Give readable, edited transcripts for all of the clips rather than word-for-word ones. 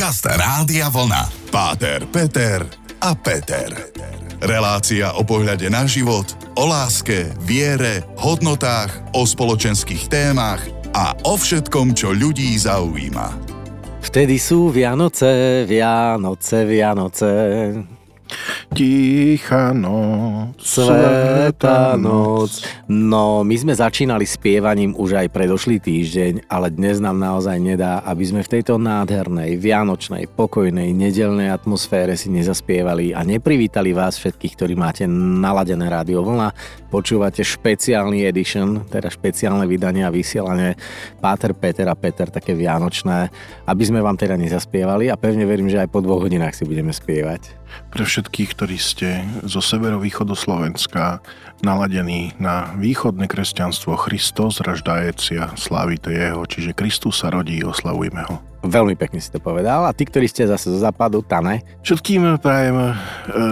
Podcast Rádia Vlna. Páter, Peter a Peter. Relácia o pohľade na život, o láske, viere, hodnotách, o spoločenských témach a o všetkom, čo ľudí zaujíma. Vtedy sú Vianoce, Vianoce, Vianoce. Tichá noc, svätá noc. No, my sme začínali spievaním už aj predošlý týždeň, ale dnes nám naozaj nedá, aby sme v tejto nádhernej, vianočnej, pokojnej, nedeľnej atmosfére si nezaspievali a neprivítali vás všetkých, ktorí máte naladené Rádio Vlna. Počúvate špeciálny edition, teda špeciálne vydanie a vysielanie Páter, Peter a Peter, také vianočné, aby sme vám teda nezaspievali a pevne verím, že aj po 2 hodinách si budeme spievať. Pre všetkých, ktorí ste zo severovýchodu Slovenska naladení na východné kresťanstvo, Christos raždájecia, slávite jeho, čiže Kristus sa rodí, oslavujme ho. Veľmi pekne si to povedal. A tí, ktorí ste zase zo západu, Tane? Všetkým prajem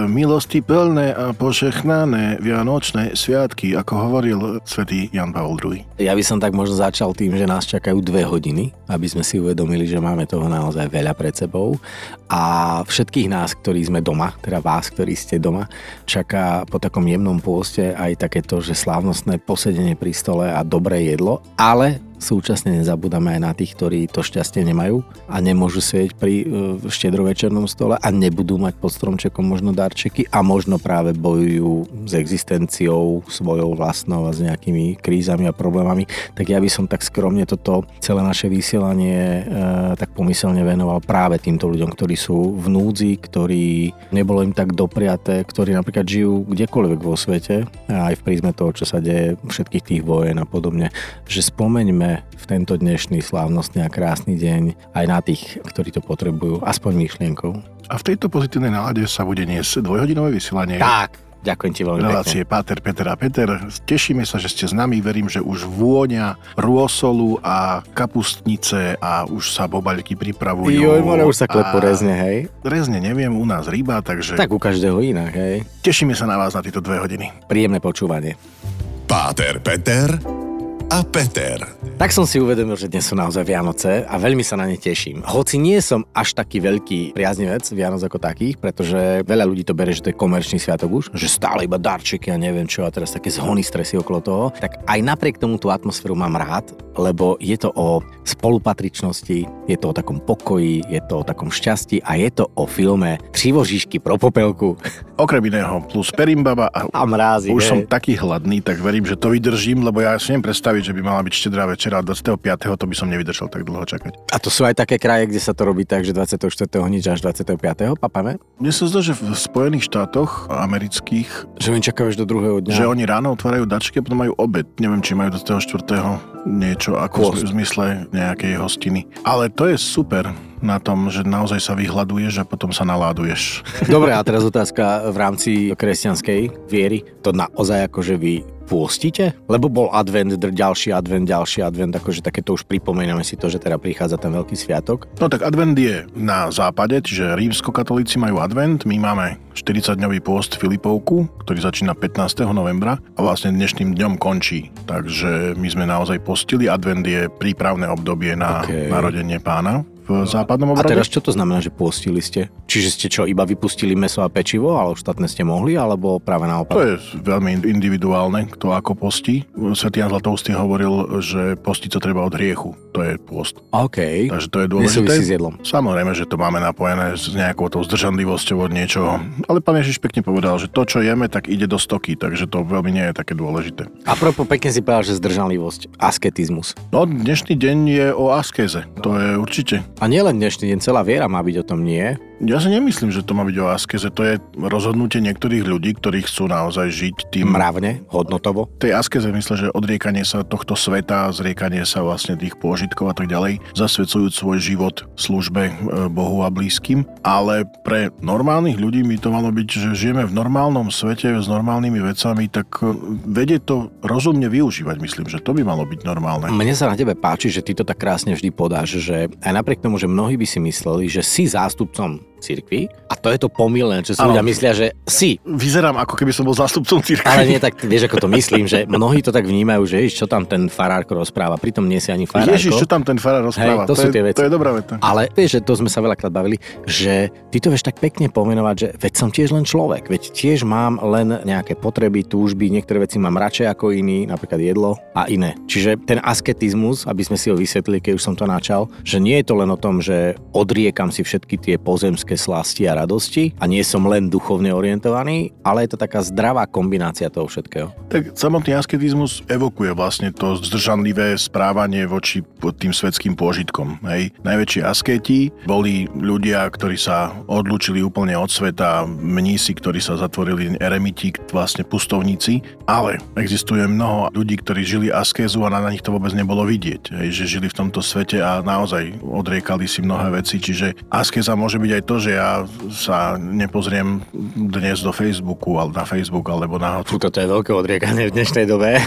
milosti plné a požehnané vianočné sviatky, ako hovoril svätý Jan Pavol II. Ja by som tak možno začal tým, že nás čakajú 2 hodiny, aby sme si uvedomili, že máme toho naozaj veľa pred sebou. A všetkých nás, ktorí sme doma, teda vás, ktorí ste doma, čaká po takom jemnom pôste aj takéto, že slávnostné posedenie pri stole a dobré jedlo, ale súčasne nezabúdame aj na tých, ktorí to šťastie nemajú a nemôžu sedieť pri štedrovečernom stole a nebudú mať pod stromčekom možno darčeky a možno práve bojujú s existenciou svojou vlastnou a s nejakými krízami a problémami. Tak ja by som tak skromne toto celé naše vysielanie tak pomyselne venoval práve týmto ľuďom, ktorí sú v núdzi, ktorí nebolo im tak dopriaté, ktorí napríklad žijú kdekoľvek vo svete aj v prízme toho, čo sa deje, všetkých tých vojen a podobne, že spomeňme v tento dnešný slávnostný a krásny deň aj na tých, ktorí to potrebujú, aspoň myšlienkou. A v tejto pozitívnej nálade sa bude dnes 2-hodinové vysielanie. Tak. Ďakujem ti veľmi pekne. Relácie Páter, Peter a Peter. Tešíme sa, že ste s nami. Verím, že už vôňa rôsolu a kapustnice a už sa bobaľky pripravujú. Joj, more, už sa klepú rezne, hej? Rezne neviem, u nás ryba, takže... Tak u každého inak, hej? Tešíme sa na vás na tieto 2 hodiny. Príjemné počúvanie. Páter, Peter a Peter. Tak som si uvedomil, že dnes sú naozaj Vianoce a veľmi sa na ne teším. Hoci nie som až taký veľký priaznivec Vianoc ako takých, pretože veľa ľudí to berie, že to je komerčný sviatok už, že stále iba darčeky a neviem čo a teraz také zhony stresy okolo toho, tak aj napriek tomu tú atmosféru mám rád, lebo je to o spolupatričnosti, je to o takom pokoji, je to o takom šťastí a je to o filme Křivoříšky pro Popelku. Okrem iného plus Perimbaba a mrázy. Už hej. Som taký hladný, tak verím, že to vydržím, lebo ja si predstaviť, že by mala byť štedrá večera 25. to by som nevydržal tak dlho čakať. A to sú aj také kraje, kde sa to robí tak, že 24. nič až 25. papáme? Mne sa zdá, že v Spojených štátoch amerických... Že oni čakajú až do 2. dňa. Že oni ráno otvárajú dačky a potom majú obed. Neviem, či majú 24. niečo ako v zmysle nejakej hostiny. Ale to je super na tom, že naozaj sa vyhľaduješ a potom sa naláduješ. Dobre, a teraz otázka v rámci kresťanskej viery. To naozaj akože vy pôstite? Lebo bol advent, ďalší advent, akože takéto už pripomíname si to, že teda prichádza ten veľký sviatok. No tak advent je na západe, čiže rímskokatolíci majú advent, my máme 40-dňový pôst Filipovku, ktorý začína 15. novembra a vlastne dnešným dňom končí. Takže my sme naozaj postili, advent je prípravné obdobie na narodenie pána. V západnom obrade. A teraz čo to znamená, že pôstili ste? Čiže ste čo, iba vypustili mäso a pečivo, ale ostatné ste mohli, alebo práve naopak? To je veľmi individuálne, kto ako postí. Svätý Ján Zlatoustý hovoril, že postiť sa treba od hriechu. To je pôst. OK. Takže to je dôležité. Nesúvisí s jedlom. Samozrejme, že to máme napojené s nejakou tou zdržanlivosťou od niečoho. Ale pán Ježiš pekne povedal, že to, čo jeme, tak ide do stoky, takže to veľmi nie je také dôležité. A propos, pekne si povedal, že zdržanlivosť, asketizmus. No dnešný deň je o askéze. To je určite. A nielen dnešný deň, celá viera má byť o tom, nie? Ja si nemyslím, že to má byť o askeze. To je rozhodnutie niektorých ľudí, ktorí chcú naozaj žiť tým... Mravne, hodnotovo. Tej askeze myslím, že odriekanie sa tohto sveta, zriekanie sa vlastne tých pôžitkov a tak ďalej, zasvedcujú svoj život službe Bohu a blízkym. Ale pre normálnych ľudí by to malo byť, že žijeme v normálnom svete s normálnymi vecami, tak vedieť to rozumne využívať, myslím, že to by malo byť normálne. Mne sa na tebe páči, že ty to tak krásne vždy podáš, že aj napriek tomu, že mnohí by si mysleli, že si zástupcom cirkvi a to je to pomylné, čo si ľudia myslia, že si. Vyzerám, ako keby som bol zástupcom cirkvi. Ale nie, tak vieš, ako to myslím, že mnohí to tak vnímajú, že čo tam ten farárko rozpráva, pritom nie si ani farárko. Ježiš, čo tam ten farár rozpráva. Hej, to sú tie veci. To je dobrá veta. Ale vieš, že to sme sa veľakrát bavili, že ty to vieš tak pekne pomenovať, že veď som tiež len človek, veď tiež mám len nejaké potreby, túžby, niektoré veci mám radšej ako iní, napríklad jedlo a iné. Čiže ten asketizmus, aby sme si ho vysvetlili, keď už som to načal, že nie je to len o tom, že odriekam si všetky tie pozemské slasti a radosti a nie som len duchovne orientovaný, ale je to taká zdravá kombinácia toho všetkého. Tak samotný asketizmus evokuje vlastne to zdržanlivé správanie voči tým svetským pôžitkom. Hej. Najväčší askéti boli ľudia, ktorí sa odlúčili úplne od sveta, mnísi, ktorí sa zatvorili, eremiti, vlastne pustovníci, ale existuje mnoho ľudí, ktorí žili askézu a na nich to vôbec nebolo vidieť, hej, že žili v tomto svete a naozaj odriekali si mnohé veci, čiže askéza môže byť aj to, že ja sa nepozriem dnes do Facebooku, ale na Facebook, alebo na... Toto je veľké odriekanie v dnešnej dobe.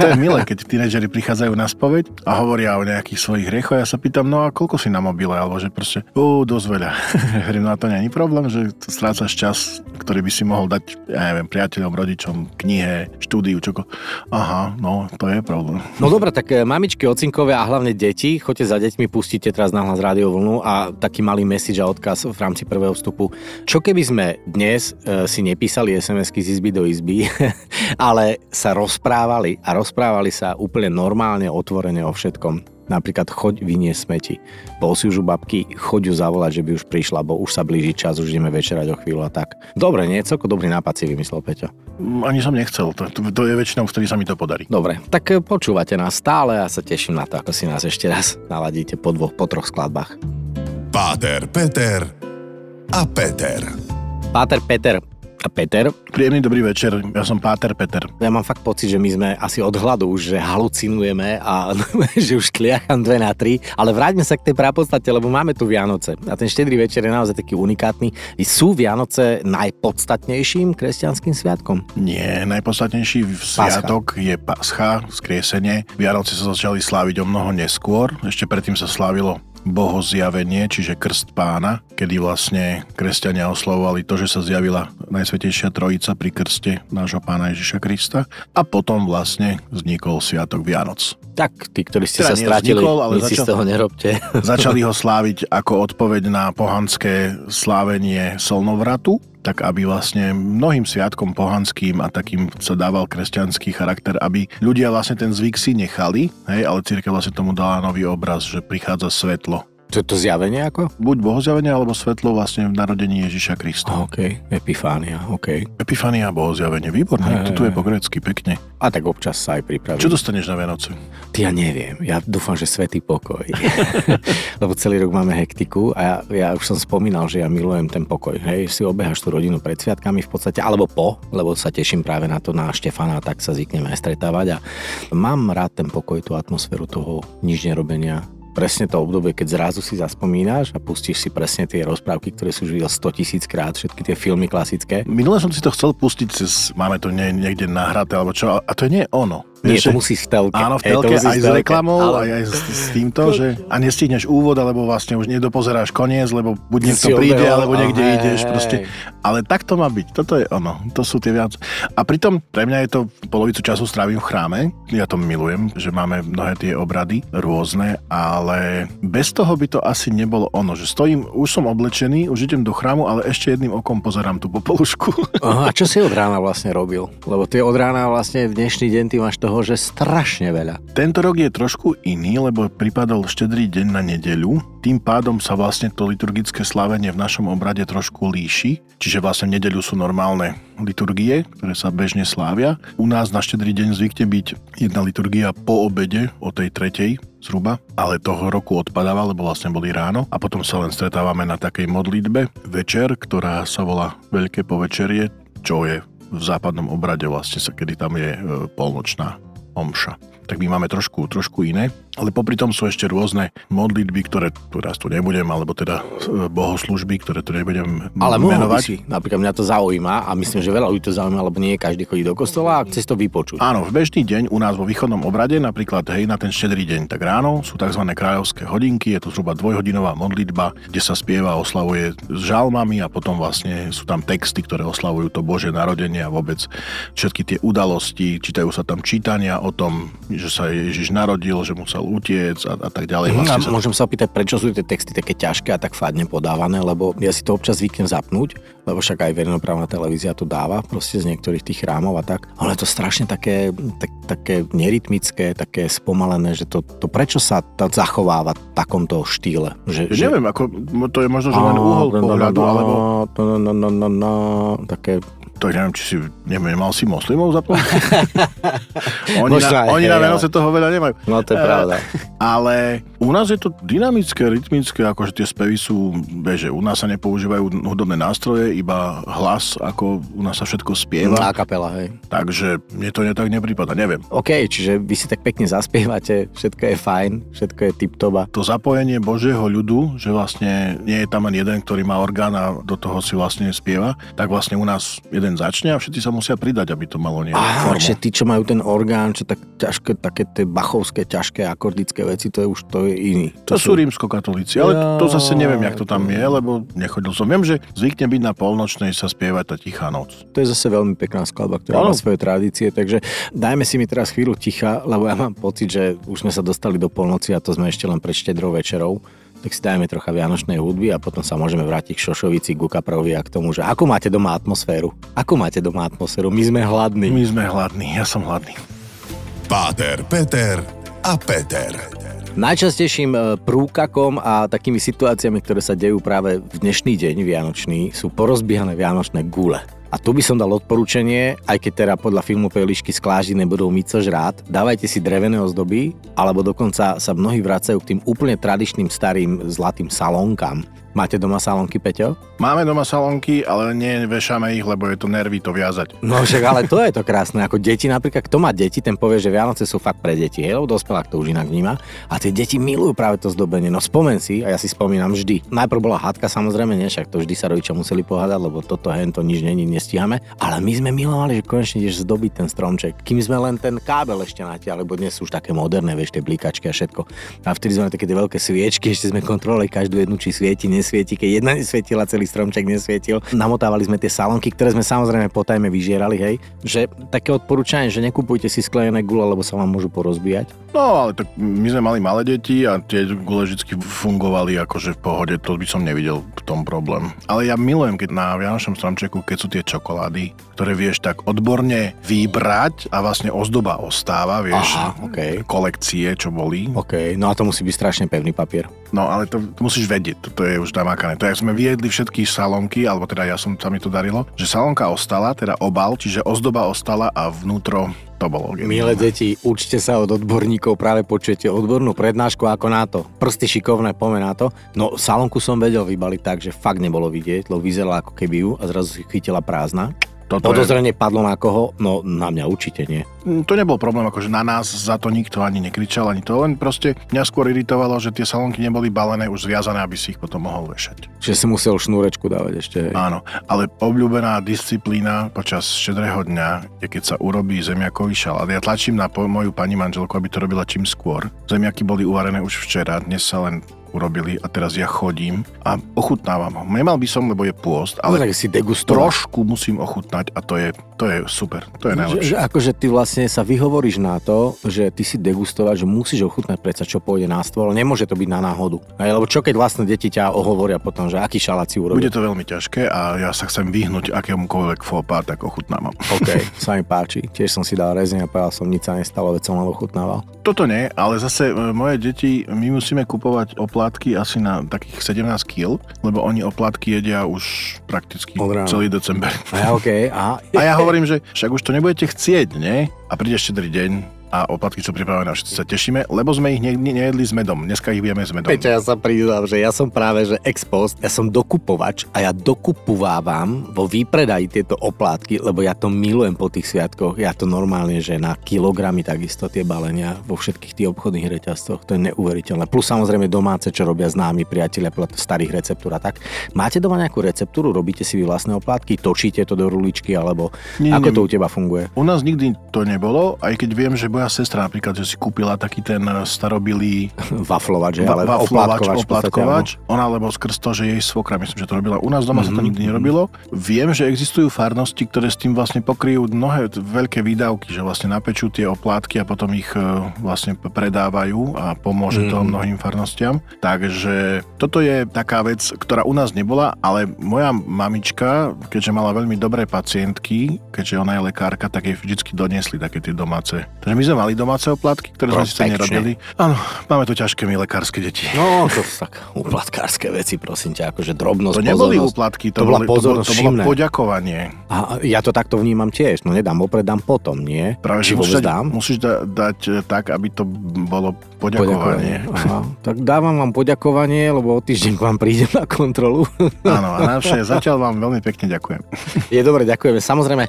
To je milé, keď tínedžeri prichádzajú na spoveď a hovoria o nejakých svojich hriechoch, ja sa pýtam, no a koľko si na mobile, alebo že proste, dosť veľa. No a to nie je problém, že strácaš čas, ktorý by si mohol dať, ja neviem, priateľom, rodičom, knihe, štúdiu, čokoľvek. Aha, no, to je problém. No dobré, tak mamičky, ocinkové a hlavne deti, choďte za deťmi, pustíte teraz Nahlas rádiovlnu a taký malý message a odkaz v rámci prvého vstupu. Čo keby sme dnes si nepísali SMS-ky z izby do izby, ale sa rozprávali a rozprávali sa úplne normálne, otvorene o všetkom. Napríklad choď vyniesť smeti. Bol si už u babky, choď ju zavolať, že by už prišla, bo už sa blíži čas, už ideme večerať o chvíľu a tak. Dobre, nie? Celko dobrý nápad si vymyslel, Peťo. Ani som nechcel, to je väčšinou, vtedy sa mi to podarí. Dobre, tak počúvate nás stále a sa teším na to, ako si nás ešte raz naladíte po 2, po 3 skladbách. Páter, Peter a Peter. Páter, Peter a Peter. Príjemný dobrý večer, ja som Páter Peter. Ja mám fakt pocit, že my sme asi od hladu už, že halucinujeme a že už kliacham 2 na 3, ale vráťme sa k tej prapodstate, lebo máme tu Vianoce a ten štedrý večer je naozaj taký unikátny. Sú Vianoce najpodstatnejším kresťanským sviatkom? Nie, najpodstatnejší sviatok je Pascha, skriesenie. Vianoce sa začali sláviť o mnoho neskôr, ešte predtým sa slávilo bohozjavenie, čiže krst Pána, kedy vlastne kresťania oslavovali to, že sa zjavila Najsvätejšia Trojica pri krste nášho Pána Ježiša Krista a potom vlastne vznikol sviatok Vianoc. Tak, tí, ktorí ste sa strátili, nič si z toho nerobte. Začali ho sláviť ako odpoveď na pohanské slávenie slnovratu, tak aby vlastne mnohým sviatkom pohanským a takým sa dával kresťanský charakter, aby ľudia vlastne ten zvyk si nechali, hej, ale cirkev vlastne tomu dala nový obraz, že prichádza svetlo. To je to zjavenie ako? Buď bohozjavenie, alebo svetlo vlastne v narodení Ježiša Krista. OK, Epifánia, OK. Epifánia a bohozjavenie, výborné, to tu je po grécky, pekne. A tak občas sa aj pripraví. Čo dostaneš na Vianoce? Ja neviem, ja dúfam, že svätý pokoj. Lebo celý rok máme hektiku a ja už som spomínal, že ja milujem ten pokoj. Hej, si obehaš tú rodinu pred sviatkami v podstate, alebo po, lebo sa teším práve na to, na Štefana, tak sa zvykneme aj stretávať a mám rád ten pokoj, tú atmosféru toho nič nerobenia. Presne to obdobie, keď zrazu si zaspomínaš a pustíš si presne tie rozprávky, ktoré si už videl 100 000 krát, všetky tie filmy klasické. Minule som si to chcel pustiť, máme to niekde nahraté alebo čo, a to nie je ono. Nie, to musí v telke. Áno, v telke, aj s reklamou, aj s týmto, že a nestihneš úvod, alebo vlastne už nedopozeráš koniec, lebo buď niekto príde, alebo niekde ideš proste. Ale tak to má byť, toto je ono, to sú tie viac. A pritom pre mňa je to, polovicu času strávim v chráme, ja to milujem, že máme mnohé tie obrady rôzne, ale bez toho by to asi nebolo ono, že stojím, už som oblečený, už idem do chrámu, ale ešte jedným okom pozerám tú popolušku. A čo si od rána vlastne robil? Lebo ty od rána vlastne dnešný deň ty máš toho, že strašne veľa. Tento rok je trošku iný, lebo pripadol štedrý deň na nedeľu. Tým pádom sa vlastne to liturgické slávenie v našom obrade trošku líši. Čiže vlastne v nedeľu sú normálne liturgie, ktoré sa bežne slávia. U nás na štedrý deň zvykne byť jedna liturgia po obede o tej 3:00 zhruba, ale toho roku odpadáva, lebo vlastne boli ráno a potom sa len stretávame na takej modlitbe večer, ktorá sa volá Veľké povečerie, čo je v západnom obrade vlastne, kedy tam je polnočná omša. Tak my máme trošku iné, ale popri tom sú ešte rôzne modlitby, ktoré teraz tu nebudem, alebo teda bohoslúžby, ktoré tu nebudem ale menovať. Ale si, napríklad mňa to zaujíma a myslím, že veľa ľudí to zaujíma, lebo nie každý chodí do kostola a chce to vypočuť. Áno, v bežný deň u nás vo východnom obrade, napríklad hej, na ten štedrý deň, tak ráno sú tzv. Kráľovské hodinky, je to zhruba dvojhodinová modlitba, kde sa spieva, oslavuje s žalmami a potom vlastne sú tam texty, ktoré oslavujú to Božie narodenie a vôbec všetky tie udalosti, čítajú sa tam čítania o tom, že sa Ježiš narodil, že musel utiecť a tak ďalej. Vlastne môžem sa opýtať, prečo sú tie texty také ťažké a tak fádne podávané, lebo ja si to občas zvyknem zapnúť, lebo však aj verejnoprávna televízia to dáva proste z niektorých tých chrámov a tak. Ale je to strašne také nerytmické, také spomalené, že to prečo sa to zachováva v takomto štýle? Že... Neviem, ako, to je možno, že len úhol pohľadu, alebo... Také... Tak neviem, či si mal si moslimov zapnúť? Oni na Vianoce toho veľa nemajú. No to je pravda. Ale u nás je to dynamické, rytmické, akože tie spevy sú, beže, u nás sa nepoužívajú hudobné nástroje, iba hlas, ako u nás sa všetko spieva. A kapela, hej. Takže mne to tak nepripadá, neviem. OK, čiže vy si tak pekne zaspievate, všetko je fajn, všetko je tip-toba. To zapojenie Božieho ľudu, že vlastne nie je tam len jeden, ktorý má orgán a do toho si vlastne spieva, tak vlastne u nás začne a všetci sa musia pridať, aby to malo nejakú formu. Čiže tí, čo majú ten orgán, čo tak ťažké, také tie bachovské, ťažké akordické veci, to je už to je iný. To sú rímskokatolíci, ale to zase neviem, jak to tam je, lebo nechodil som. Viem, že zvykne byť na polnočnej sa spievať tá Tichá noc. To je zase veľmi pekná skladba, ktorá má svoje tradície, takže dajme si mi teraz chvíľu ticha, lebo ja mám pocit, že už sme sa dostali do polnoci a to sme ešte len pred štedrou večerou. Tak si dajme trocha vianočnej hudby a potom sa môžeme vrátiť k Šošovici, k Kaprovi a k tomu, že ako máte doma atmosféru? Ako máte doma atmosféru? My sme hladní. My sme hladní, ja som hladný. Páter, Peter a Peter. Najčastejším prúkakom a takými situáciami, ktoré sa dejú práve v dnešný deň vianočný, sú porozbiehané vianočné gule. A tu by som dal odporúčanie, aj keď teda podľa filmu Pejlišky z kláži nebudú myť žrát, dávajte si drevené ozdoby, alebo dokonca sa mnohí vracajú k tým úplne tradičným starým zlatým salónkam. Máte doma salónky, Peťo? Máme doma salónky, ale nevešame ich, lebo je to nervy to viazať. No však, ale to je to krásne. Ako deti napríklad, kto má deti, ten povie, že Vianoce sú fakt pre deti. Hej, lebo dospelák to už inak vníma. A tie deti milujú práve to zdobenie. No spomen si, a ja si spomínam vždy. Najprv bola hádka, samozrejme, nie, však to vždy sa rodičia museli pohádať, lebo toto hento nič není, nestíhame. Ale my sme milovali, že konečne ideš zdobiť ten stromček. Kým sme len ten kábel ešte natiahli, lebo dnes sú už také moderné, vieš, tie blikačky a všetko. A vtedy sme také tie veľké sviečky, ešte sme kontrolovali každú jednu, či svieti, nesvieti, keď jedna nesvietila, celý stromček nesvietil. Namotávali sme tie salónky, ktoré sme samozrejme potajme vyžierali, hej. Že také odporúčanie, že nekupujte si sklenené gule, lebo sa vám môžu porozbíjať. No, ale tak my sme mali malé deti a tie gule vždy fungovali akože v pohode, to by som nevidel v tom problém. Ale ja milujem, keď na vianočnom stromčeku, keď sú tie čokolády, ktoré vieš tak odborne vybrať a vlastne ozdoba ostáva, vieš. Aha, okay. Kolekcie, čo boli. OK. No a to musí byť strašne pevný papier. No, ale to musíš vedieť, to je už namákané. To je, ak sme vyjedli všetky salónky, alebo teda sa mi to darilo, že salónka ostala, teda obal, čiže ozdoba ostala a vnútro to bolo. Milé deti, učte sa od odborníkov, práve počujete odbornú prednášku ako na to. Prsty šikovné, pomená to. No, salónku som vedel vybaliť tak, že fakt nebolo vidieť, lebo vyzerala ako keby ju a zrazu si chytila prázdna. Podozrenie padlo na koho? No na mňa určite nie. To nebol problém, akože na nás za to nikto ani nekričal, ani to, len proste mňa skôr iritovalo, že tie salónky neboli balené, už zviazané, aby si ich potom mohol vešať. Čiže si musel šnúrečku dávať ešte. Hej. Áno, ale obľúbená disciplína počas štedrého dňa je, keď sa urobí zemiakový šalát. Ja tlačím na moju pani manželku, aby to robila čím skôr. Zemiaky boli uvarené už včera, dnes sa len urobili a teraz ja chodím a ochutnávam ho. Nemal by som, lebo je pôst, ale no, si trošku musím ochutnať a to je super. To je najlepšie. Že akože ty vlastne sa vyhovoríš na to, že ty si degustovať, že musíš ochutnať predsa, čo pôjde na stôl. Nemôže to byť na náhodu. Lebo čo keď vlastne deti ťa ohovoria potom, že aký šalát si urobí? Bude to veľmi ťažké a ja sa chcem vyhnúť akémukoľvek faux pas, tak ochutnávam. OK, sa mi páči. Tiež som si dal rezne a povedal som, nič sa nestalo, veď som len ochutnával. Toto nie, ale zase moje deti, my musíme kupovať oplátky asi na takých 17 kg, lebo oni oplátky jedia už prakticky celý december. A ja hovorím, že však už to nebudete chcieť, ne? A príde štedrý deň a oplatky sú pripravené, až sa tešíme, lebo sme ich nejedli s medom. Dneska ich vieme s medom. Peťa, ja sa priznám, že ja som práve, že ex post, ja som dokupovač a ja dokupovávam vo výpredaji tieto oplátky, lebo ja to milujem po tých sviatkoch. Ja to normálne, že na kilogramy takisto tie balenia vo všetkých tých obchodných reťazcoch. To je neuveriteľné. Plus samozrejme domáce, čo robia známi priatelia podľa starých receptúr a tak. Máte doma nejakú receptúru? Robíte si vy vlastné oplátky? Točíte to do ruličky alebo ako to u teba funguje? U nás nikdy to nebolo, aj keď viem, že moja sestra napríklad, že si kúpila taký ten starobilý vaflovač, ale oplatkovač. Ona lebo skrz to, že jej svokra, myslím, že to robila. U nás doma sa to nikdy nerobilo. Viem, že existujú farnosti, ktoré s tým vlastne pokryjú mnohé veľké výdavky, že vlastne napečú tie oplátky a potom ich vlastne predávajú a pomôže to mnohým farnostiam. Takže toto je taká vec, ktorá u nás nebola, ale moja mamička, keďže mala veľmi dobré pacientky, keďže ona je lekárka, tak jej vždycky doniesli také tie domáce. Takže my sme mali domáce oplátky, ktoré sme si nerobili. Áno, máme tu ťažké my lekárske deti. No, to sú tak uplatkárske veci, prosím ťa, akože drobnosť, pozornosť. To neboli úplatky, to bolo poďakovanie. A ja to takto vnímam tiež, no nedám, opredám potom, nie? Práve, že musíš dať tak, aby to bolo poďakovanie. Aha, tak dávam vám poďakovanie, lebo o týždeň k vám prídem na kontrolu. Áno, a najlepšie, zatiaľ vám veľmi pekne ďakujem. Je dobre, ďakujeme. Samozrejme,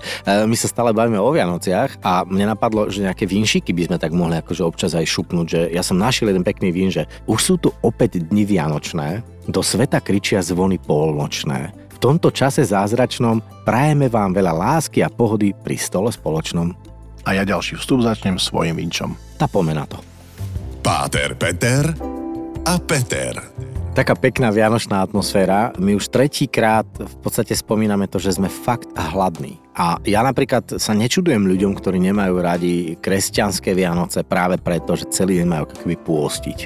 my sa stále bavíme o Vianociach a mne napadlo, že nejaké vinšiky by sme tak mohli akože občas aj šupnúť, že ja som našiel jeden pekný vín, že už sú tu opäť dni vianočné, do sveta kričia zvony polnočné. V tomto čase zázračnom prajeme vám veľa lásky a pohody pri stole spoločnom. A ja ďalší vstup začnem svojim vinčom. Tá pomená to. Páter Peter a Peter. Taká pekná vianočná atmosféra. My už tretíkrát v podstate spomíname to, že sme fakt hladní. A ja napríklad sa nečudujem ľuďom, ktorí nemajú radi kresťanské Vianoce práve preto, že celý deň majú akoby pôstiť.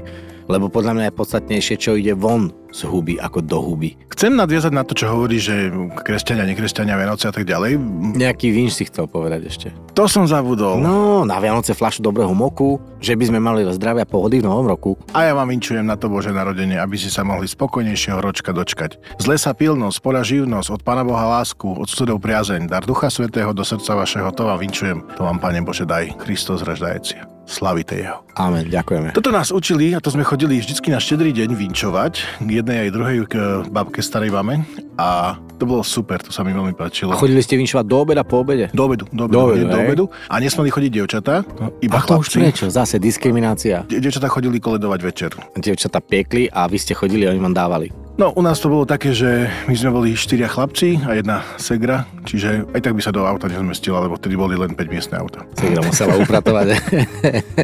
Lebo podľa mňa je podstatnejšie, čo ide von z huby ako do huby. Chcem nadviazať na to, čo hovorí, že kresťania, nekresťania, Vianoce a tak ďalej. Nejaký vinč si chcel povedať ešte. To som zabudol. No, na Vianoce fľašu dobrého moku, že by sme mali zdravia pohody v novom roku. A ja vám vinčujem na to Božie narodenie, aby ste sa mohli spokojnejšieho ročka dočkať. Z lesa pilnosť, poľa živnosť, od Pána Boha lásku, od susedov priazeň, dar Ducha Svätého do srdca vašeho, to vám vinčujem. To vám, Pane Bože, daj. Kristus raždajcia. Slavite jeho. Amen, ďakujeme. Toto nás učili a to sme chodili vždycky na Štedrý deň vinčovať. Jednej aj druhej k babke starej mame a to bolo super, to sa mi veľmi páčilo. A chodili ste vinčovať do obeda, po obede? Do obedu. A nesmeli chodiť dievčatá, iba chlapci. A to už prečo? Zase diskriminácia. Dievčatá chodili koledovať večer. Dievčatá piekli a vy ste chodili a oni vám dávali. No, u nás to bolo také, že my sme boli 4 chlapci a jedna segra, čiže aj tak by sa do auta nezmestila, lebo vtedy boli len 5-miestne auta. Segra musela upratovať.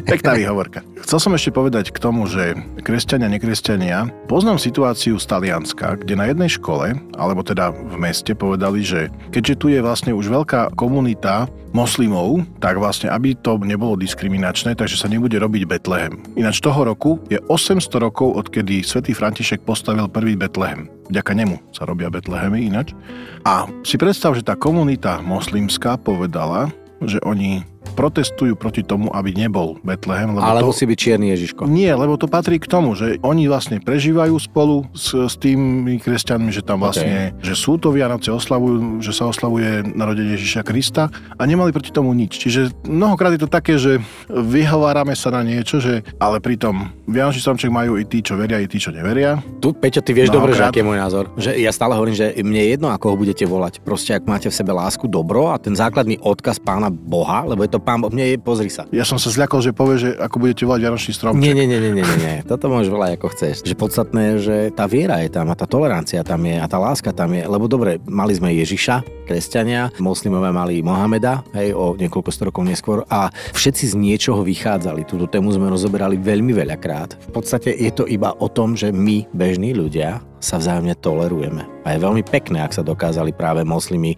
Pekná výhovorka. Chcel som ešte povedať k tomu, že kresťania, nekresťania, poznám situáciu z Talianska, kde na jednej škole, alebo teda v meste povedali, že keďže tu je vlastne už veľká komunita moslimov, tak vlastne, aby to nebolo diskriminačné, takže sa nebude robiť Betlehem. Ináč toho roku je 800 rokov, odkedy svätý František postavil prvý Betlehem. Vďaka nemu sa robia Betlehemy ináč. A si predstav, že tá komunita moslimská povedala, že oni protestujú proti tomu, aby nebol Betlehem. Ale musí byť čierny Ježiško. Nie, lebo to patrí k tomu, že oni vlastne prežívajú spolu s tými kresťanmi, že tam vlastne, že sú to Vianoce, oslavujú, že sa oslavuje narodenie Ježiša Krista a nemali proti tomu nič. Čiže mnohokrát je to také, že vyhovárame sa na niečo, že ale pritom Vianočný stromček majú i tí, čo veria, i tí, čo neveria. Tu, Peťo, ty vieš dobre, že aký je môj názor. Že ja stále hovorím, že mne je jedno, ako ho budete volať. Proste, ak máte v sebe lásku, dobro a ten základný odkaz Pána Boha, lebo je to Pán Boh, mne je, pozri sa. Ja som sa zľakol, že povie, že ako budete volať Vianočný stromček. Nie. Toto môžeš volať ako chceš. Že podstatné je, že tá viera je tam a tá tolerancia tam je a tá láska tam je, lebo dobre, mali sme Ježiša, kresťania, moslimové mali Mohameda, hej, o niekoľko rokov neskôr a všetci z niečoho vychádzali. Túto tému sme rozoberali veľmi veľakrát. V podstate je to iba o tom, že my bežní ľudia sa vzájomne tolerujeme. A je veľmi pekné, ak sa dokázali práve moslimi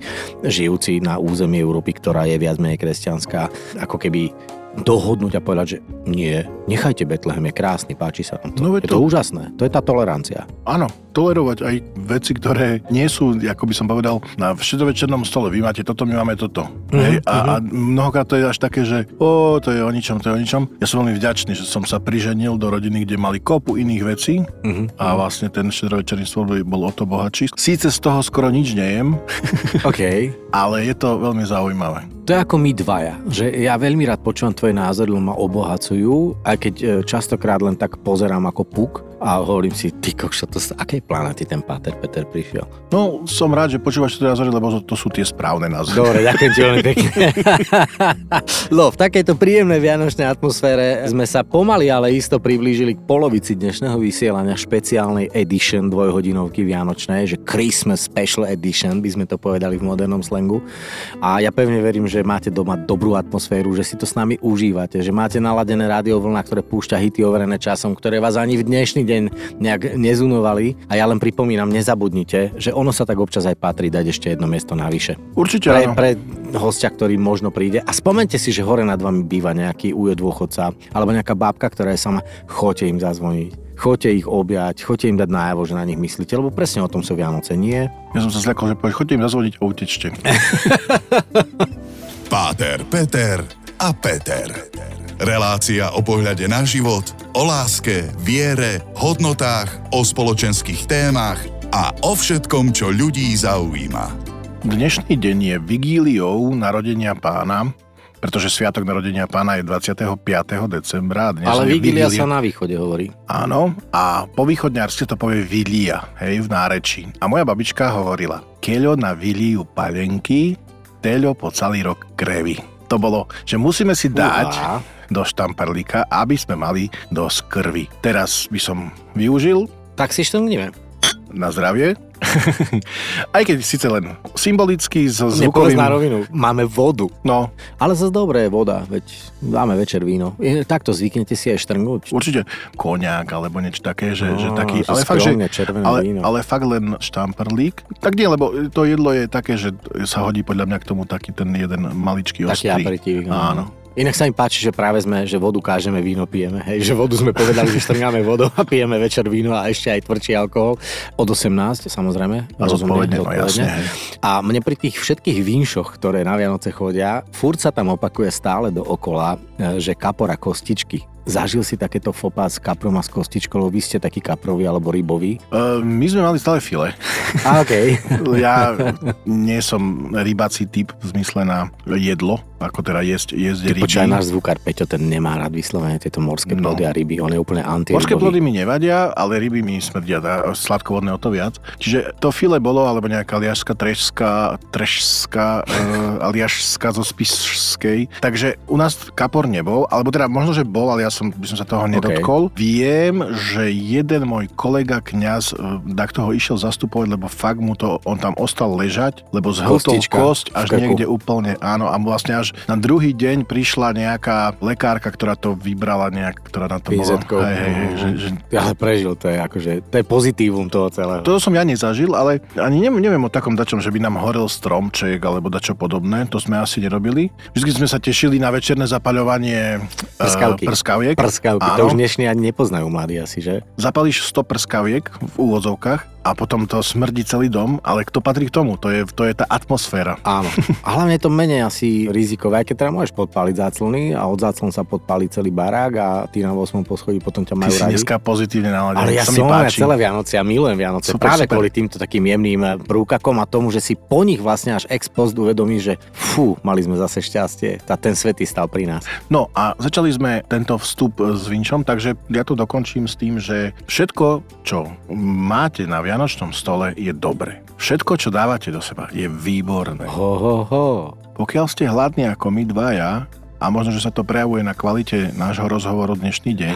žijúci na území Európy, ktorá je viac menej kresťanská, ako keby dohodnúť a povedať, že nie, nechajte Betlehem, je krásny, páči sa vám to. No, je to úžasné, to je tá tolerancia. Áno, tolerovať aj veci, ktoré nie sú, ako by som povedal, na všedovečernom stole. Vy máte toto, my máme toto. Hej? A mnohokrát to je až také, že to je o ničom, to je o ničom. Ja som veľmi vďačný, že som sa priženil do rodiny, kde mali kopu iných vecí a vlastne ten všedovečerný stôl bol o to bohatší. Síce z toho skoro nič nejem, ale je to veľmi zaujímavé. To je ako my dvaja, že ja veľmi rád počúvam tvoje názory, ma obohacujú, aj keď častokrát len tak pozerám ako puk a hovorím si, ty kokšo, to z akej planety ten Páter Peter prišiel? No, som rád, že počúvaš tie názory, lebo to sú tie správne názory. Dobre, ďakujem ti veľmi pekne. No, v takejto príjemnej vianočnej atmosfére sme sa pomaly, ale isto priblížili k polovici dnešného vysielania špeciálnej edition dvojhodinovky vianočnej, že Christmas Special Edition, by sme to povedali v modernom slangu. A ja pevne verím, že máte doma dobrú atmosféru, že si to s nami užívate, že máte naladené rádiovlna, ktoré púšťa hity overené časom, ktoré vás ani v dnešný deň nejak nezunovali. A ja len pripomínam, nezabudnite, že ono sa tak občas aj patrí dať ešte jedno miesto navyše. Určite áno. Pre hostia, ktorý možno príde. A spomente si, že hore nad vami býva nejaký ujo dôchodca alebo nejaká bábka, ktorá je sama. Choďte im zazvoniť. Choďte ich objať, choďte im dať najavo, že na nich myslíte, lebo presne o tom sú Vianoce, nie? Ja som sa zľakol, že povieš, choďte im zazvoniť a utečte. Páter, Peter a Peter. Relácia o pohľade na život, o láske, viere, hodnotách, o spoločenských témach a o všetkom, čo ľudí zaujíma. Dnešný deň je vigíliou narodenia Pána, pretože sviatok narodenia Pána je 25. decembra. Ale vigília sa na východe hovorí. Áno, a po východňarsky to povie vilia, hej, v nárečí. A moja babička hovorila, keľo na viliu palenky, teľo po celý rok krevy. To bolo, že musíme si dať do štamperlíka, aby sme mali dosť krvi. Teraz by som využil. Tak si štrngnime. Na zdravie. Aj keď síce len symbolicky so zvukovým... Nepovedz na rovinu, máme vodu. No. Ale zase dobré je voda, veď dáme večer víno. Takto zvyknete si aj štrnúť. Určite koniak alebo niečo také, že taký... Ale fakt, že, ale fakt len štamperlík. Tak nie, lebo to jedlo je také, že sa hodí podľa mňa k tomu taký ten jeden maličký ostrý. Taký aperitív. Áno. Inak sa mi páči, že práve sme, že vodu kážeme, víno pijeme. Hej, že vodu sme povedali, že štrngáme vodou a pijeme večer víno a ešte aj tvrdší alkohol. Od 18, samozrejme. A zodpovedne, no jasne. A mne pri tých všetkých vínšoch, ktoré na Vianoce chodia, furt sa tam opakuje stále dookola, že kapora kostičky. Zažil si takéto fopá s kaprom a s kostičkou? Vy ste taký kaprový alebo rybový? My sme mali stále file. Okej. Ja nie som rybací typ v zmysle na jedlo, ako teda jesť ryby. Počkaj, náš zvukár Peťo, ten nemá rád vyslovene tieto morské plody a ryby. On je úplne antirybový. Morské plody mi nevadia, ale ryby mi smrdia. Sladkovodné o to viac. Čiže to file bolo, alebo nejaká liašská, aliašská zo Spišskej. Takže u nás kapor nebol, alebo teda možno, že bol, ale by som sa toho nedotkol. Okay. Viem, že jeden môj kolega kňaz takto ho išiel zastupovať, lebo fakt mu to, on tam ostal ležať, lebo zhltol kosť až niekde úplne, áno, a vlastne až na druhý deň prišla nejaká lekárka, ktorá to vybrala nejak, ktorá na to bola. Ale prežil, to je akože, to je pozitívum toho celého. To som ja nezažil, ale ani neviem o takom dačom, že by nám horel stromček alebo dačo podobné, to sme asi nerobili. Vždycky sme sa tešili na večerné zapaľovanie prskaviek. To už dnešní ani nepoznajú mladí asi, že? Zapalíš 100 prskaviek v úvodzovkách a potom to smrdí celý dom, ale kto patrí k tomu? To je tá atmosféra. Áno. A hlavne je to menej asi rizikové, keď teda môžeš podpáliť záclony a od záclon sa podpáli celý barák a ty na 8. poschodí potom ťa majú radi. Ty si dneska pozitívne naladený. Ale ja som celé Vianoce, ja milujem Vianoce. Super, práve super. Kvôli týmto takým jemným prúkakom a tomu, že si po nich vlastne až ex post uvedomíš, že fú, mali sme zase šťastie. Ten svätý stal pri nás. No a začali sme tento vstup s vinčom, takže ja tu dokončím s tým, že všetko, čo máte na vianočnom stole, je dobre. Všetko, čo dávate do seba, je výborné. Pokiaľ ste hladní ako my dvaja, a možno, že sa to prejavuje na kvalite nášho rozhovoru dnešný deň,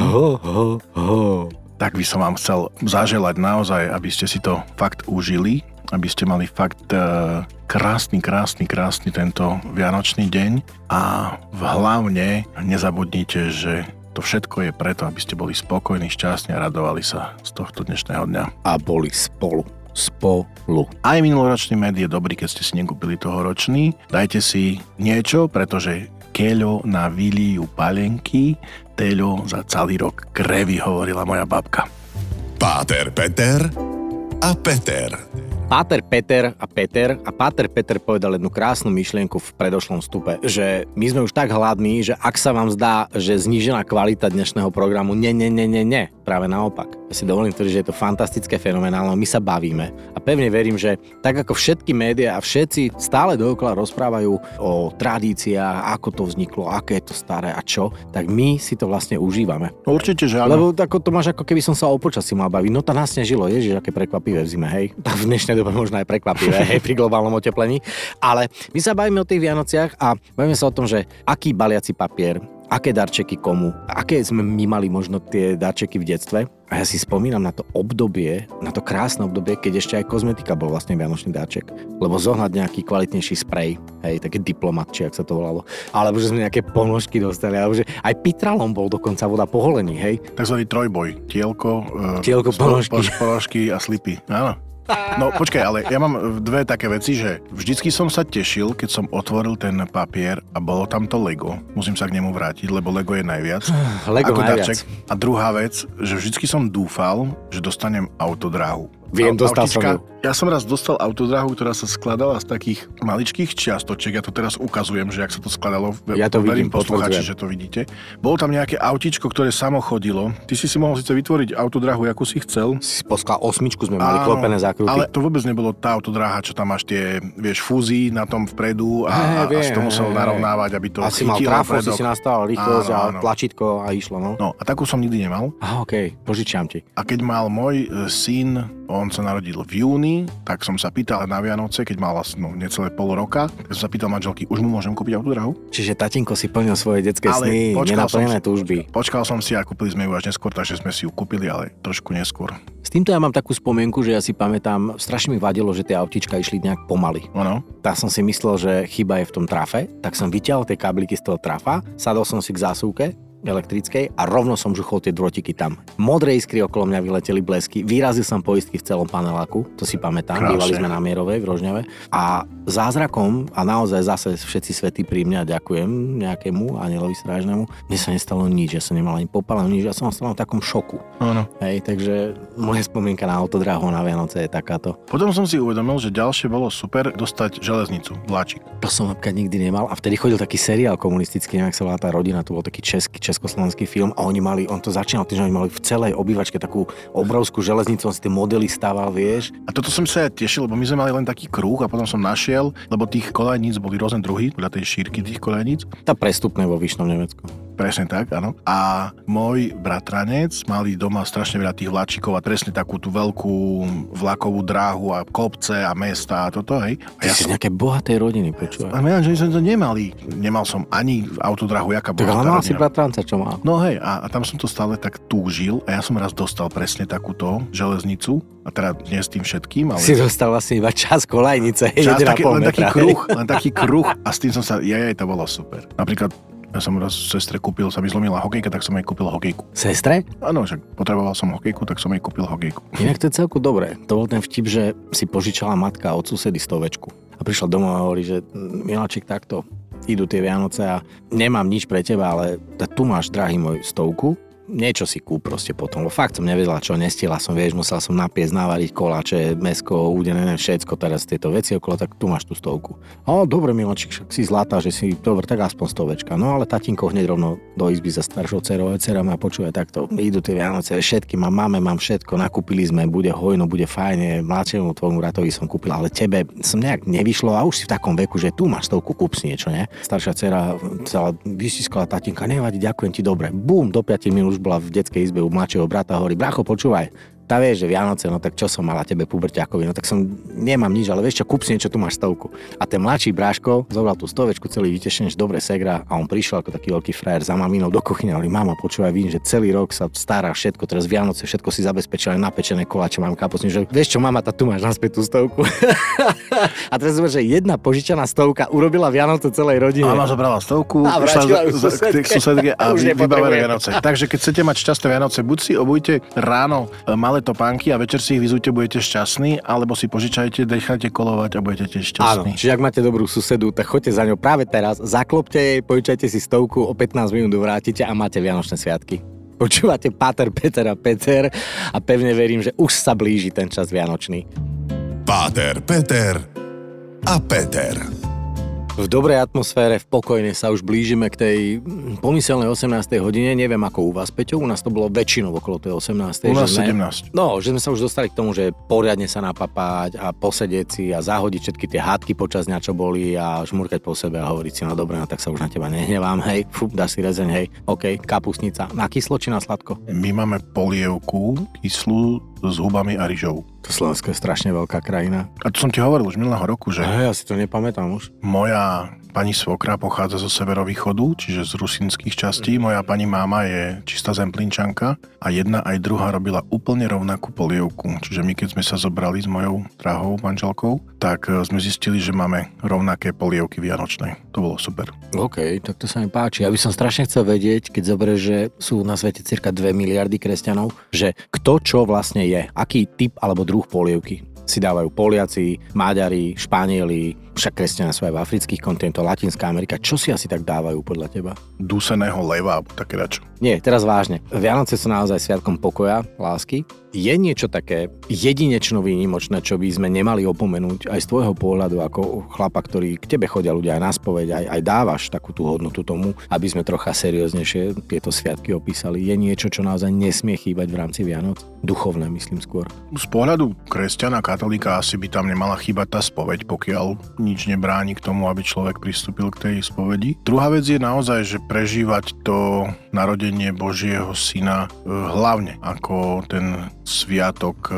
tak by som vám chcel zaželať naozaj, aby ste si to fakt užili, aby ste mali fakt krásny tento vianočný deň a hlavne nezabudnite, že to všetko je preto, aby ste boli spokojní, šťastní a radovali sa z tohto dnešného dňa. A boli spolu. Aj minuloročný med je dobrý, keď ste si nekúpili tohoročný. Dajte si niečo, pretože keľo na viliu palenky, teľo za celý rok krevy, hovorila moja babka. Páter Peter a Peter. Páter Peter a Peter a Páter Peter povedal jednu krásnu myšlienku v predošlom vstupe, že my sme už tak hladní, že ak sa vám zdá, že znížená kvalita dnešného programu, nie, práve naopak. Ja si dovolím tvrdiť, že je to fantastické, fenomenálne, my sa bavíme a pevne verím, že tak ako všetky médiá a všetci stále dookola rozprávajú o tradíciách, ako to vzniklo, aké je to staré a čo, tak my si to vlastne užívame. Určite, že áno. Lebo ako to máš, ako keby som sa o počasí mal baviť. No to nás nežilo, ježiš, aké prekvapivé v zime, hej. V dnešnej dobre, možno aj prekvapivé, hej, pri globálnom oteplení. Ale my sa bavíme o tých Vianociach a bavíme sa o tom, že aký baliaci papier, aké darčeky komu, aké sme my mali možno tie darčeky v detstve. A ja si spomínam na to obdobie, na to krásne obdobie, keď ešte aj kozmetika bol vlastne vianočný dáček. Lebo zohnať nejaký kvalitnejší sprej, hej, taký diplomat, či ak sa to volalo. Alebo že sme nejaké ponožky dostali, alebo že aj pitralom bol dokonca voda poholený, hej. Takzvaný trojboj, tielko, ponožky a slipy. Áno. No počkaj, ale ja mám dve také veci, že vždycky som sa tešil, keď som otvoril ten papier a bolo tam to Lego. Musím sa k nemu vrátiť, lebo Lego je najviac. Lego ako najviac. Darček. A druhá vec, že vždycky som dúfal, že dostanem autodráhu. Viem, dostal som ju. Ja som raz dostal autodráhu, ktorá sa skladala z takých maličkých čiastočiek. Ja to teraz ukazujem, že jak sa to skladalo. Ja to vidím, poslucháči, že to vidíte. Bolo tam nejaké autičko, ktoré samo chodilo. Ty si mohol síce vytvoriť autodráhu, akú si chcel. Si posklal osmičku, sme mali klopené zákrutky. Ale to vôbec nebolo tá autodráha, čo tam máš tie, vieš, fúzy na tom vpredu a to musel narovnávať, aby to chytilo. Asi mal trafo, si nastavil rýchlosť a tlačítko a išlo, no. No, a takú som nikdy nemal. Okej, požičiam ti. A keď mal môj syn, on sa narodil v júni, tak som sa pýtal na Vianoce, keď mal vlastne necelé pol roka, tak som sa pýtal manželky, už mu môžem kúpiť autodráhu? Čiže tatínko si plnil svoje detské sny, nenaplnené túžby. Počkal som si a kúpili sme ju až neskôr, takže sme si ju kúpili, ale trošku neskôr. S týmto ja mám takú spomienku, že ja si pamätám, strašne mi vadilo, že tie autička išli nejak pomaly. Áno. Tak som si myslel, že chyba je v tom trafe, tak som vyťahol tie kabliky z toho trafa, sadol som si k zásuvke elektrickej a rovno som žuchol tie drôtiky tam. Modré iskry okolo mňa vyleteli, blesky. Vyrazil som poistky v celom paneláku, to si pamätám. Krásne. Bývali sme na Mierovej v Rožňave a zázrakom, a naozaj zase všetci svätí pri mňa, ďakujem nejakému anielovi strážnemu, mne sa nestalo nič, ja som nemal ani popálenú nič, ja som ostal v takom šoku. Áno. Hej, takže moja spomienka na autodráhu na Vianoce je takáto. Potom som si uvedomil, že ďalšie bolo super dostať železnicu, vláčik. To som napríklad nikdy nemal a vtedy chodil taký seriál komunistický, nejak sa volá Tá rodina, to bol taký československý film a oni mali, on to začínal tým, že oni mali v celej obývačke takú obrovskú železnicu, on si tie modely stával, vieš. A toto som sa ja tešil, lebo my sme mali len taký kruh a potom som našiel, lebo tých koľajníc boli rôzne druhy, podľa tej šírky tých koľajníc. Tá prestupné vo Výšnom Nemecku. Presne tak, áno. A môj bratranec mali doma strašne veľa tých vláčikov a presne takú tú veľkú vlakovú dráhu a kopce a mesta a toto, hej. A ja som nejaké bohatej rodiny, počúvaj. Ale ja, že som to nemali. Nemal som ani autodráhu, jaká bohatá rodina. Tak mal si bratranca, čo mal. No hej, a tam som to stále tak túžil a ja som raz dostal presne takúto železnicu. A teda nie s tým všetkým, ale... Si dostal vlastne iba čas kolajnice, len taký kruh a s tým som sa... Jajaj, to bolo super. Napríklad ja som raz sestre kúpil, sa mi zlomila hokejka, tak som jej kúpil hokejku. Sestre? Áno, že potreboval som hokejku, tak som jej kúpil hokejku. Inak to je celku dobré. To bol ten vtip, že si požičala matka od susedy stovečku. A prišla domov a hovorí, že Miláčik, takto idú tie Vianoce a nemám nič pre teba, ale tu máš, drahý môj, stovku. Niečo si kúp proste potom, lebo fakt som nevedela, čo nestihla som, vieš, musela som napiecť, navariť koláče, mäsko, udenené, všetko, teraz tieto veci okolo, tak tu máš tú stovku. O, dobre, Miločík, si zlatá, že si, dobre, tak aspoň stovečka. No ale tatínko hneď rovno do izby za staršou dcerou, dcera ma počuje takto, idú tie Vianoce, všetky mám všetko, nakúpili sme, bude hojno, bude fajne, mladšiemu tvojmu bratovi som kúpil, ale tebe som nejak nevyšlo a už si v takom veku, že tu máš stovku, kúp si niečo, ne? Staršia dcera celá vystiskala tatínka, nevadí, ďakujem ti, dobre. Bum, do 5 minút už bola v detskej izbe u mladšieho brata a hovorí, bracho, počúvaj, tá vieš, že Vianoce, no tak čo som mala tebe puberťákovi, no tak som, nemám nič, ale vieš čo, kúp si niečo, tu máš stovku. A ten mladší bráško zobral tú stovečku, celý vytešený, že dobre segra a on prišiel ako taký veľký frajer za maminou do kuchyne, ale mama, počúvaj, vidím, že celý rok sa stará všetko, teraz Vianoce, všetko si zabezpečila, napečené koláče, mamka, potom, že vieš čo, mama, tá tu máš naspäť tú stovku. A teraz sme, že jedna požičaná stovka urobila Vianoce celej rodine. A mama zobrala stovku, prišla k susedke a vybavené Vianoce. Takže keď chcete mať šťastné Vianoce, buď si obujte ráno topánky a večer si ich vyzujte, budete šťastní, alebo si požičajte, necháte kolovať a budete tiež šťastní. Áno, čiže ak máte dobrú susedu, tak choďte za ňou práve teraz, zaklopte jej, požičajte si stovku, o 15 minút vrátite a máte Vianočné sviatky. Počúvate Páter, Peter a Peter a pevne verím, že už sa blíži ten čas vianočný. Páter, Peter a Peter. V dobrej atmosfére, v pokojne sa už blížime k tej pomyselnej 18. hodine. Neviem ako u vás, Peťo, u nás to bolo väčšinou okolo tej 18. U nás 17. No, že sme sa už dostali k tomu, že poriadne sa napapať a posedieť si a zahodiť všetky tie hádky počas dňa, čo boli a žmurkať po sebe a hovoriť si, no dobré, no tak sa už na teba nehnevám, hej, fup, dá si rezeň, hej, okej, kapustnica, na kyslo či na sladko? My máme polievku kyslú s hubami a ryžou. To Slovensko je strašne veľká krajina. A to som ti hovoril už minulého roku, že? Ja si to nepamätám už. Moja pani svokra pochádza zo severovýchodu, čiže z rusínskych častí. Moja pani máma je čistá zemplínčanka a jedna aj druhá robila úplne rovnakú polievku. Čiže my, keď sme sa zobrali s mojou drahou manželkou, tak sme zistili, že máme rovnaké polievky vianočné. To bolo super. OK, tak to sa mi páči. Ja by som strašne chcel vedieť, keď zoberieš, že sú na svete cirka 2 miliardy kresťanov, že kto čo vlastne je, aký typ alebo druh polievky si dávajú Poliaci, Maďari, Španieli, však kresťania sú aj v afrických kontinentoch, Latinská Amerika. Čo si asi tak dávajú podľa teba? Duseného leva, také dačo. Nie, teraz vážne. Vianoce sú naozaj sviatkom pokoja, lásky. Je niečo také jedinečné, výnimočné, čo by sme nemali opomenúť aj z tvojho pohľadu ako chlapa, ktorý k tebe chodia ľudia aj na spoveď, aj dávaš takú tú hodnotu tomu, aby sme trocha serióznejšie tieto sviatky opísali. Je niečo, čo naozaj nesmie chýbať v rámci Vianoc? Duchovné, myslím skôr. Z pohľadu kresťana, katolíka asi by tam nemala chýbať tá spoveď, pokiaľ nič nebráni k tomu, aby človek pristúpil k tej spovedi. Druhá vec je naozaj, že prežívať to narodenie Božieho syna hlavne ako ten sviatok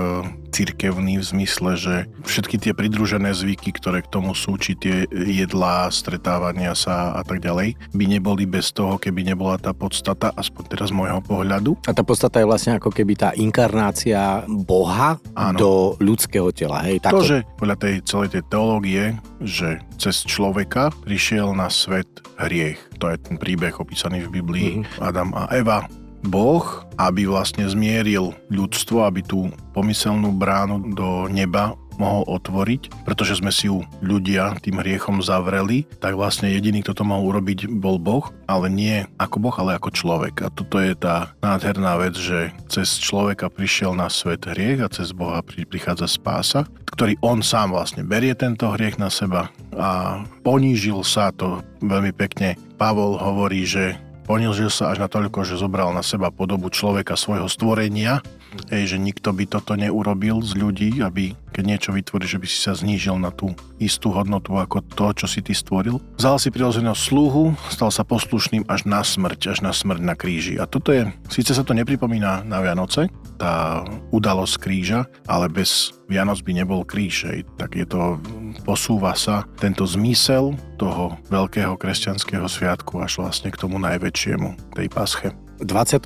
cirkevný v zmysle, že všetky tie pridružené zvyky, ktoré k tomu sú, či tie jedlá, stretávania sa a tak ďalej, by neboli bez toho, keby nebola tá podstata, aspoň teraz z môjho pohľadu. A tá podstata je vlastne ako keby tá inkarnácia Boha do ľudského tela. Hej, to, že podľa tej celej tej teológie, že cez človeka prišiel na svet hriech. To je ten príbeh opísaný v Biblii. Adam a Eva. Boh, aby vlastne zmieril ľudstvo, aby tú pomyselnú bránu do neba mohol otvoriť, pretože sme si ju ľudia tým hriechom zavreli, tak vlastne jediný, kto to mal urobiť, bol Boh, ale nie ako Boh, ale ako človek. A toto je tá nádherná vec, že cez človeka prišiel na svet hriech a cez Boha prichádza spása, ktorý on sám vlastne berie tento hriech na seba a ponížil sa, to veľmi pekne Pavol hovorí, že ponížil sa až natoľko, že zobral na seba podobu človeka, svojho stvorenia. Že nikto by toto neurobil z ľudí, aby keď niečo vytvorí, že by si sa znížil na tú istú hodnotu ako to, čo si ty stvoril. Vzal si prirodzeného sluhu, stal sa poslušným až na smrť na kríži. A toto je, síce sa to nepripomína na Vianoce, tá udalosť kríža, ale bez Vianoc by nebol kríž. Tak je to, posúva sa tento zmysel toho veľkého kresťanského sviatku až vlastne k tomu najväčšiemu, tej pasche. 24.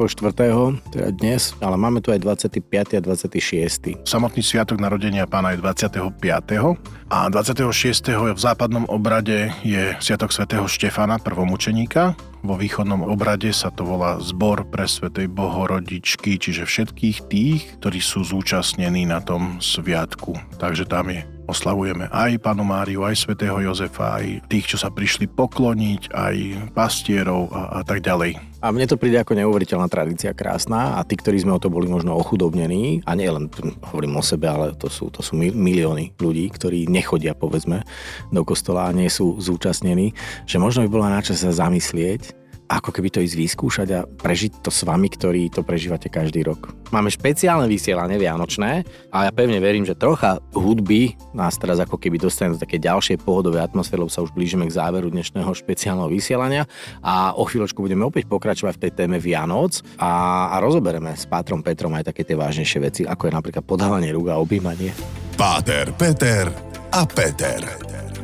teda dnes, ale máme tu aj 25. a 26. Samotný sviatok narodenia Pána je 25. a 26. v západnom obrade je sviatok svätého Štefana, prvomučeníka. Vo východnom obrade sa to volá Zbor pre Svätej Bohorodičky, čiže všetkých tých, ktorí sú zúčastnení na tom sviatku. Takže tam je, oslavujeme aj Pannu Máriu, aj Svätého Jozefa, aj tých, čo sa prišli pokloniť, aj pastierov a tak ďalej. A mne to príde ako neuveriteľná tradícia, krásna, a tí, ktorí sme o to boli možno ochudobnení, a nie len hovorím o sebe, ale to sú milióny ľudí, ktorí nechodia, povedzme, do kostola a nie sú zúčastnení, že možno by bola na čas sa zamyslieť, ako keby to ísť vyskúšať a prežiť to s vami, ktorí to prežívate každý rok. Máme špeciálne vysielanie vianočné a ja pevne verím, že trocha hudby nás teraz ako keby dostane do také ďalšej pohodové atmosféry, lebo sa už blížime k záveru dnešného špeciálneho vysielania a o chvíľočku budeme opäť pokračovať v tej téme Vianoc a rozoberieme s Pátrom Petrom aj také tie vážnejšie veci, ako je napríklad podávanie rúk a objímanie. Páter, Peter a Peter.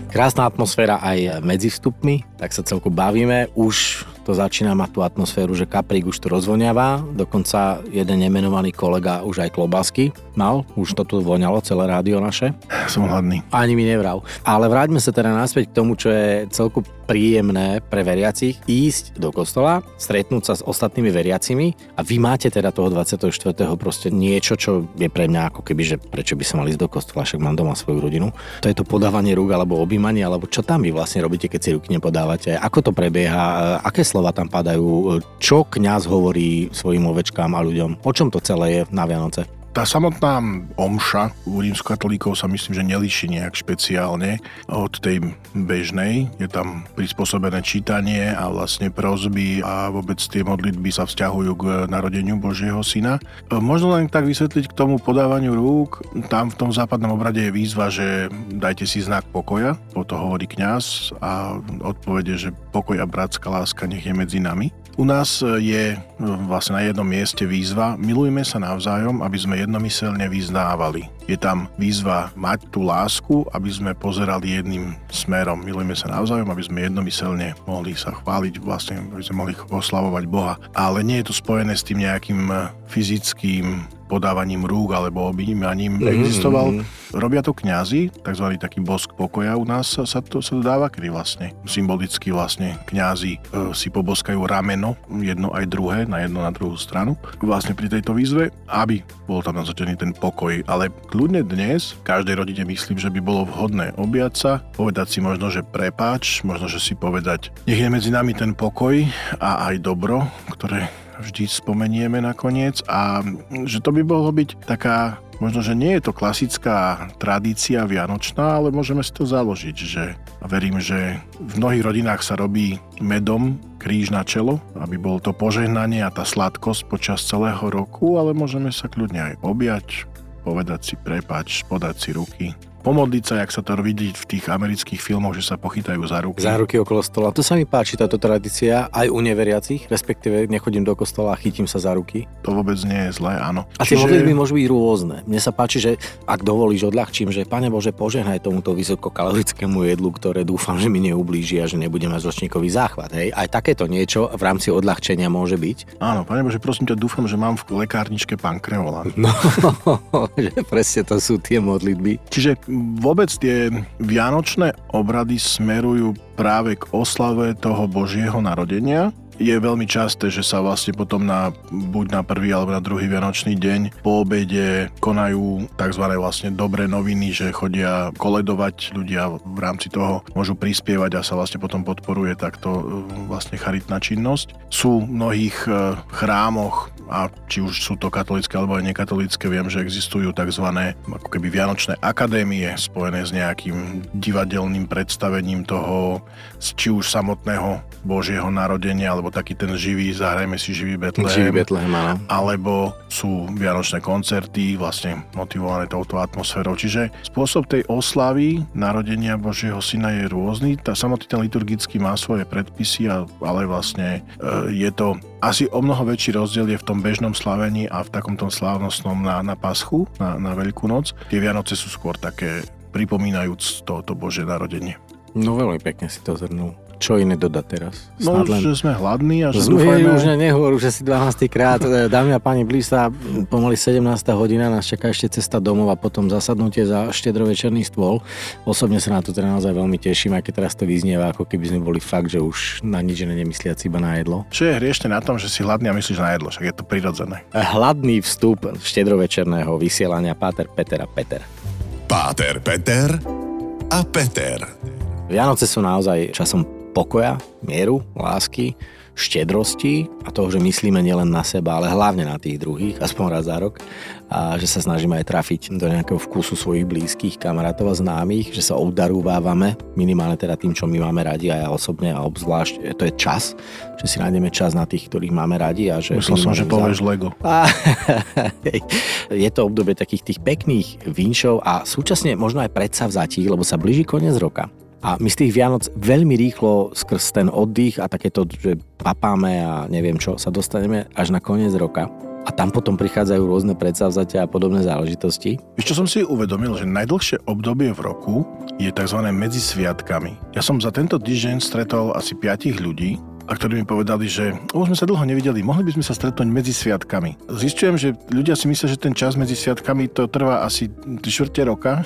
Krásna atmosféra aj medzi vstupmi, tak sa celku bavíme. Už to začína mať tú atmosféru, že kaprík už tu rozvoniava, dokonca jeden nemenovaný kolega už aj klobásky mal, už to tu voňalo celé rádio naše. Ja som hladný. Ani mi nevrav. Ale vráťme sa teda naspäť k tomu, čo je celku príjemné pre veriacich. Ísť do kostola, stretnúť sa s ostatnými veriacimi a vy máte teda toho 24. proste niečo, čo je pre mňa ako keby, že prečo by som mal ísť do kostola, však mám doma svoju rodinu. To je to podávanie rúk alebo objímanie, alebo čo tam vy vlastne robíte, keď si ruky nepodávate? Ako to prebieha? Aké slova tam padajú? Čo kňaz hovorí svojim ovečkám a ľuďom? O čom to celé je na Vianoce? Tá samotná omša u rímskokatolíkov sa myslím, že nelíši nejak špeciálne od tej bežnej. Je tam prispôsobené čítanie a vlastne prosby a vôbec tie modlitby sa vzťahujú k narodeniu Božieho syna. Možno len tak vysvetliť k tomu podávaniu rúk. Tam v tom západnom obrade je výzva, že dajte si znak pokoja, o to hovorí kňaz a odpovede, že pokoj a bratská láska nech je medzi nami. U nás je vlastne na jednom mieste výzva milujme sa navzájom, aby sme jednomyselne vyznávali. Je tam výzva mať tú lásku, aby sme pozerali jedným smerom. Milujme sa navzájom, aby sme jednomyselne mohli sa chváliť, vlastne aby sme mohli oslavovať Boha. Ale nie je to spojené s tým nejakým fyzickým podávaním rúk alebo objímaním existoval. Robia to kňazi, takzvaný taký bosk pokoja u nás sa to dáva, kedy vlastne symbolicky vlastne kňazi si poboskajú rameno, jedno aj druhé, na jednu na druhú stranu, vlastne pri tejto výzve, aby bol tam naznačený ten pokoj. Ale kľudne dnes každej rodine myslím, že by bolo vhodné objať sa, povedať si možno, že prepáč, možno, že si povedať, nech je medzi nami ten pokoj a aj dobro, ktoré vždy spomenieme nakoniec a že to by mohlo byť taká, možno, že nie je to klasická tradícia vianočná, ale môžeme si to založiť, že verím, že v mnohých rodinách sa robí medom kríž na čelo, aby bolo to požehnanie a tá sladkosť počas celého roku, ale môžeme sa kľudne aj objať, povedať si prepáč, podať si ruky. Pomodliť sa, jak sa to vidí v tých amerických filmoch, že sa pochytajú za ruky. Za ruky okolo stola. To sa mi páči, táto tradícia, aj u neveriacich, respektíve nechodím do kostola a chytím sa za ruky. To vôbec nie je zlé, áno. A tie modlitby môžu byť rôzne. Mne sa páči, že ak dovolíš, odľahčím, že Pane Bože, požehnaj tomuto vysokokalorickému jedlu, ktoré dúfam, že mi neublíži a že nebudem mať žlčníkový záchvat. Hej. Aj takéto niečo v rámci odľahčenia môže byť. Áno, Pane Bože, prosím ťa, dúfam, že mám v lekárničke pankreolán. No, že presne to sú tie modlitby. Čiže vôbec tie vianočné obrady smerujú práve k oslave toho Božieho narodenia. Je veľmi časté, že sa vlastne potom buď na prvý alebo na druhý vianočný deň po obede konajú tzv. Vlastne dobré noviny, že chodia koledovať ľudia v rámci toho, môžu prispievať a sa vlastne potom podporuje takto vlastne charitná činnosť. Sú v mnohých chrámoch a či už sú to katolícke alebo aj nekatolícke, viem, že existujú tzv. Ako keby vianočné akadémie spojené s nejakým divadelným predstavením toho, či už samotného Božieho narodenia, alebo taký ten živý, zahrajme si živý Betlehem, alebo sú vianočné koncerty, vlastne motivované touto atmosférou. Čiže spôsob tej oslavy narodenia Božieho syna je rôzny. Tá samotný liturgický má svoje predpisy, ale vlastne je to asi o mnoho väčší rozdiel je v tom bežnom slavení a v takomto slávnostnom na Paschu, na Veľkú noc. Tie Vianoce sú skôr také pripomínajúc toto Božie narodenie. No veľmi pekne si to zhrnul. Čo iné dodať teraz? Snad len, že sme hladní a že dúfajme. Už nehovoru, že si 12. krát. Dámy a páni, blíži sa pomaly 17. hodina, nás čaká ešte cesta domov a potom zasadnutie za štedrovečerný stôl. Osobne sa na to teda naozaj veľmi teším, aj keď teraz to vyznieva, ako keby sme boli fakt, že už na nič iné nemysliaci, iba na jedlo. Čo je hriešne na tom, že si hladný a myslíš na jedlo, však je to prirodzené. Hladný vstup štedrovečerného vysielania Páter, Peter a Peter. Páter, Peter a Peter. Vianoce sú naozaj časom pokoja, mieru, lásky, štedrosti a toho, že myslíme nielen na seba, ale hlavne na tých druhých, aspoň raz za rok, a že sa snažíme aj trafiť do nejakého vkusu svojich blízkych, kamarátov a známych, že sa obdarúvávame, minimálne teda tým, čo my máme radi a ja osobne a obzvlášť, to je čas, že si nájdeme čas na tých, ktorých máme radi. A že myslel som, že povieš Lego. Je to obdobie takých tých pekných vinšov a súčasne možno aj predsavzatí, lebo sa blíži koniec roka. A my z tých Vianoc veľmi rýchlo skrz ten oddych a takéto, že papáme a neviem čo, sa dostaneme až na koniec roka. A tam potom prichádzajú rôzne predsavzatia a podobné záležitosti. Vieš, čo som si uvedomil, že najdlhšie obdobie v roku je tzv. Medzi sviatkami. Ja som za tento týždeň stretol asi 5 ľudí, a ktorí mi povedali, že už sme sa dlho nevideli, mohli by sme sa stretnúť medzi sviatkami. Zistujem, že ľudia si myslia, že ten čas medzi sviatkami to trvá asi 3/4 roka.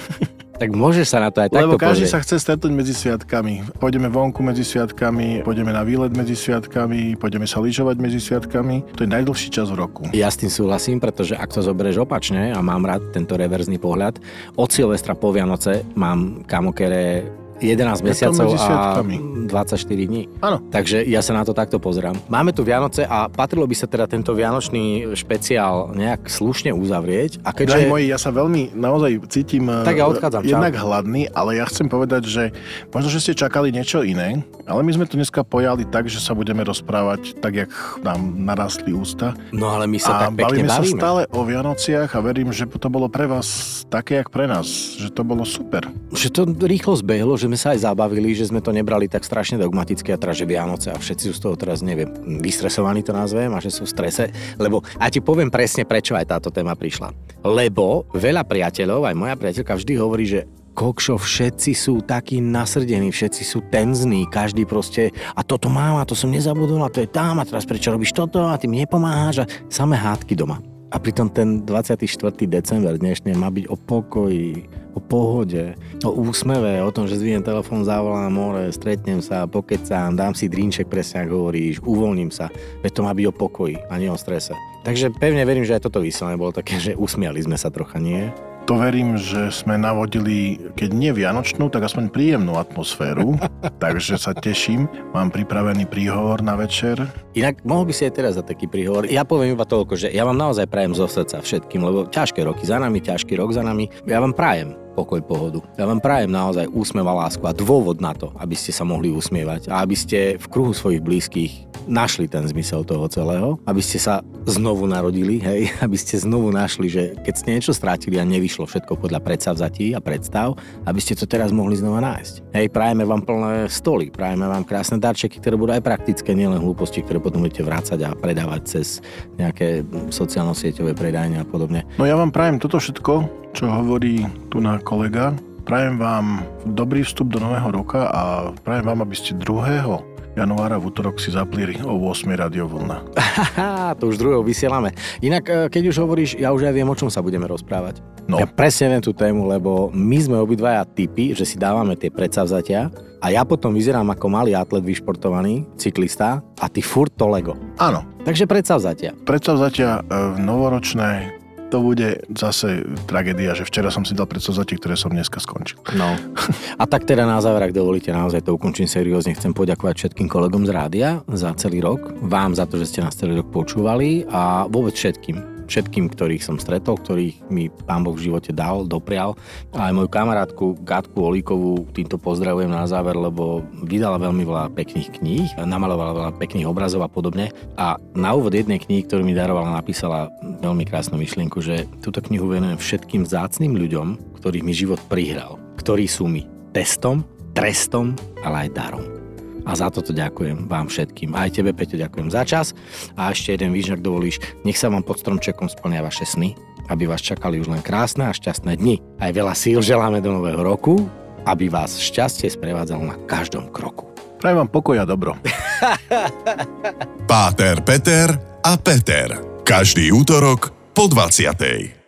Tak môže sa na to aj takto pozrieť. Lebo každý sa chce stretnúť medzi sviatkami. Pôjdeme vonku medzi sviatkami, pôjdeme na výlet medzi sviatkami, pôjdeme sa lyžovať medzi sviatkami. To je najdlhší čas v roku. Ja s tým súhlasím, pretože ak to zoberieš opačne, a mám rád tento reverzný pohľad, od Silvestra po Vianoce mám kamokere 11 mesiacov a 24 dní. Áno. Takže ja sa na to takto pozerám. Máme tu Vianoce a patrilo by sa teda tento vianočný špeciál nejak slušne uzavrieť. A keďže... Drahí moji, ja sa veľmi naozaj cítim tak ja odchádzam, jednak hladný, ale ja chcem povedať, že možno, že ste čakali niečo iné, ale my sme to dneska pojali tak, že sa budeme rozprávať tak, jak nám narastli ústa. No ale my sa tak pekne bavíme. A bavíme sa stále o Vianociach a verím, že to bolo pre vás také, jak pre nás. Že to bolo super. Že to rýchlo zbehlo, že sme sa aj zabavili, že sme to nebrali tak strašne dogmaticky a teda, že Vianoce a všetci sú z toho teraz, neviem, vystresovaní to nazvem a že sú v strese, lebo a ti poviem presne, prečo aj táto téma prišla. Lebo veľa priateľov, aj moja priateľka vždy hovorí, že kokšo, všetci sú takí nasrdení, všetci sú tenzní, každý proste a toto mám a to som nezabudol a to je tam a teraz prečo robíš toto a ty mi nepomáhaš a samé hádky doma. A pritom ten 24. december dnešne má byť o pokoji, o pohode, o úsmeve, o tom, že zvýjem telefón, zavolám more, stretnem sa, pokecám, dám si drinček, presne ako hovoríš, uvoľním sa. Veď to má byť o pokoji a nie o strese. Takže pevne verím, že aj toto vysielanie bolo také, že usmiali sme sa trocha, nie? To verím, že sme navodili, keď nie vianočnú, tak aspoň príjemnú atmosféru. Takže sa teším. Mám pripravený príhovor na večer. Inak mohol by si aj teraz za taký príhovor. Ja poviem iba toľko, že ja vám naozaj prajem zo srdca všetkým, lebo ťažké roky za nami, ťažký rok za nami. Ja vám prajem pokoj, pohodu. Ja vám prajem naozaj úsmev a lásku a dôvod na to, aby ste sa mohli usmievať a aby ste v kruhu svojich blízkych našli ten zmysel toho celého, aby ste sa znovu narodili, hej, aby ste znovu našli, že keď ste niečo strátili a nevyšlo všetko podľa predsavzatí a predstav, aby ste to teraz mohli znova nájsť. Hej, prajeme vám plné stoly, prajeme vám krásne darčeky, ktoré budú aj praktické, nielen hlúposti, ktoré potom budete vrácať a predávať cez nejaké sociálno-sieťové predajne a podobne. No ja vám prajem toto všetko, čo hovorí tu na kolega. Prajem vám dobrý vstup do nového roka a prajem vám, aby ste 2. januára v útorok si zapli o 8 Rádiovlna. To už druhého vysielame. Inak, keď už hovoríš, ja už aj viem, o čom sa budeme rozprávať. No. Ja presne viem tú tému, lebo my sme obidvaja typy, že si dávame tie predsavzatia a ja potom vyzerám ako malý atlet vyšportovaný, cyklista a ty furt to Lego. Áno. Takže predsavzatia. Predsavzatia novoročné. To bude zase tragédia, že včera som si dal predsavzatie, ktoré som dneska skončil. No. A tak teda na záver, ak dovolíte, naozaj to ukončím seriózne. Chcem poďakovať všetkým kolegom z rádia za celý rok, vám za to, že ste nás celý rok počúvali a vôbec všetkým, ktorých som stretol, ktorých mi Pán Boh v živote dal, doprial. A aj moju kamarátku Katku Olíkovú týmto pozdravujem na záver, lebo vydala veľmi veľa pekných kníh, namalovala veľa pekných obrazov a podobne. A na úvod jednej knihy, ktorú mi darovala, napísala veľmi krásnu myšlienku, že túto knihu venujem všetkým vzácnym ľuďom, ktorých mi život prihral, ktorí sú mi testom, trestom, ale aj darom. A za toto ďakujem vám všetkým. Aj tebe, Peťo, ďakujem za čas. A ešte jeden výš, ak dovolíš, nech sa vám pod stromčekom splnia vaše sny, aby vás čakali už len krásne a šťastné dni. Aj veľa síl želáme do nového roku, aby vás šťastie sprevádzalo na každom kroku. Prajem vám pokoj a dobro. Páter, Peter a Peter. Každý útorok po 20.